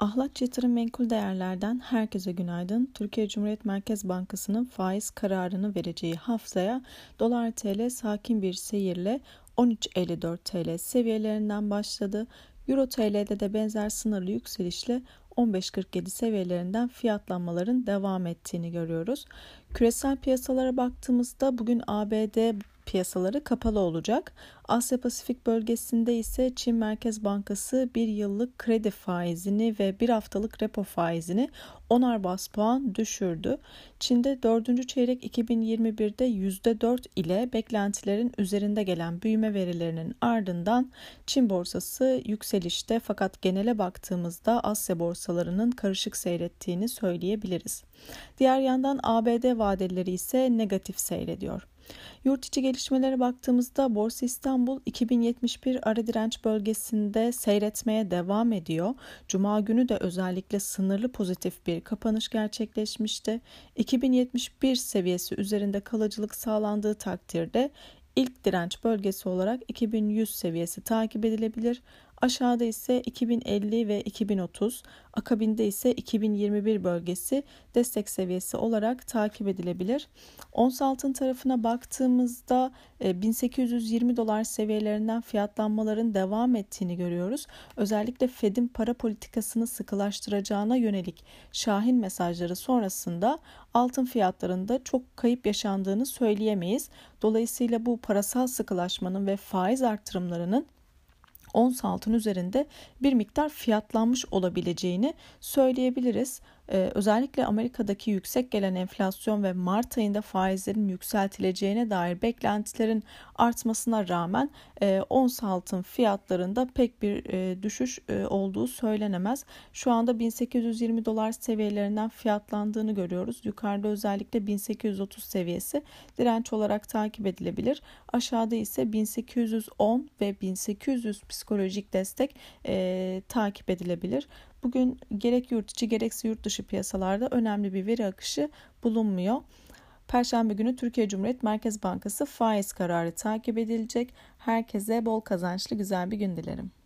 Ahlat Yatırım Menkul Değerler'den herkese günaydın. Türkiye Cumhuriyet Merkez Bankası'nın faiz kararını vereceği haftaya Dolar-TL sakin bir seyirle 13.54 TL seviyelerinden başladı. Euro-TL'de de benzer sınırlı yükselişle 15.47 seviyelerinden fiyatlanmaların devam ettiğini görüyoruz. Küresel piyasalara baktığımızda bugün ABD piyasaları kapalı olacak. Asya Pasifik bölgesinde ise Çin Merkez Bankası bir yıllık kredi faizini ve bir haftalık repo faizini 10'ar bas puan düşürdü. Çin'de 4. çeyrek 2021'de %4 ile beklentilerin üzerinde gelen büyüme verilerinin ardından Çin borsası yükselişte, fakat genele baktığımızda Asya borsalarının karışık seyrettiğini söyleyebiliriz. Diğer yandan ABD vadeleri ise negatif seyrediyor. Yurt içi gelişmelere baktığımızda Borsa İstanbul 2071 ara direnç bölgesinde seyretmeye devam ediyor. Cuma günü de özellikle sınırlı pozitif bir kapanış gerçekleşmişti. 2071 seviyesi üzerinde kalıcılık sağlandığı takdirde ilk direnç bölgesi olarak 2100 seviyesi takip edilebilir. Aşağıda ise 2050 ve 2030, akabinde ise 2021 bölgesi destek seviyesi olarak takip edilebilir. Ons altın tarafına baktığımızda 1820 dolar seviyelerinden fiyatlanmaların devam ettiğini görüyoruz. Özellikle Fed'in para politikasını sıkılaştıracağına yönelik şahin mesajları sonrasında altın fiyatlarında çok kayıp yaşandığını söyleyemeyiz. Dolayısıyla bu parasal sıkılaşmanın ve faiz artırımlarının ons altın üzerinde bir miktar fiyatlanmış olabileceğini söyleyebiliriz. Özellikle Amerika'daki yüksek gelen enflasyon ve Mart ayında faizlerin yükseltileceğine dair beklentilerin artmasına rağmen ons altın fiyatlarında pek bir düşüş olduğu söylenemez. Şu anda 1820 dolar seviyelerinden fiyatlandığını görüyoruz. Yukarıda özellikle 1830 seviyesi direnç olarak takip edilebilir. Aşağıda ise 1810 ve 1800 psikolojik destek takip edilebilir. Bugün gerek yurt içi gerekse yurt dışı piyasalarda önemli bir veri akışı bulunmuyor. Perşembe günü Türkiye Cumhuriyet Merkez Bankası faiz kararı takip edilecek. Herkese bol kazançlı güzel bir gün dilerim.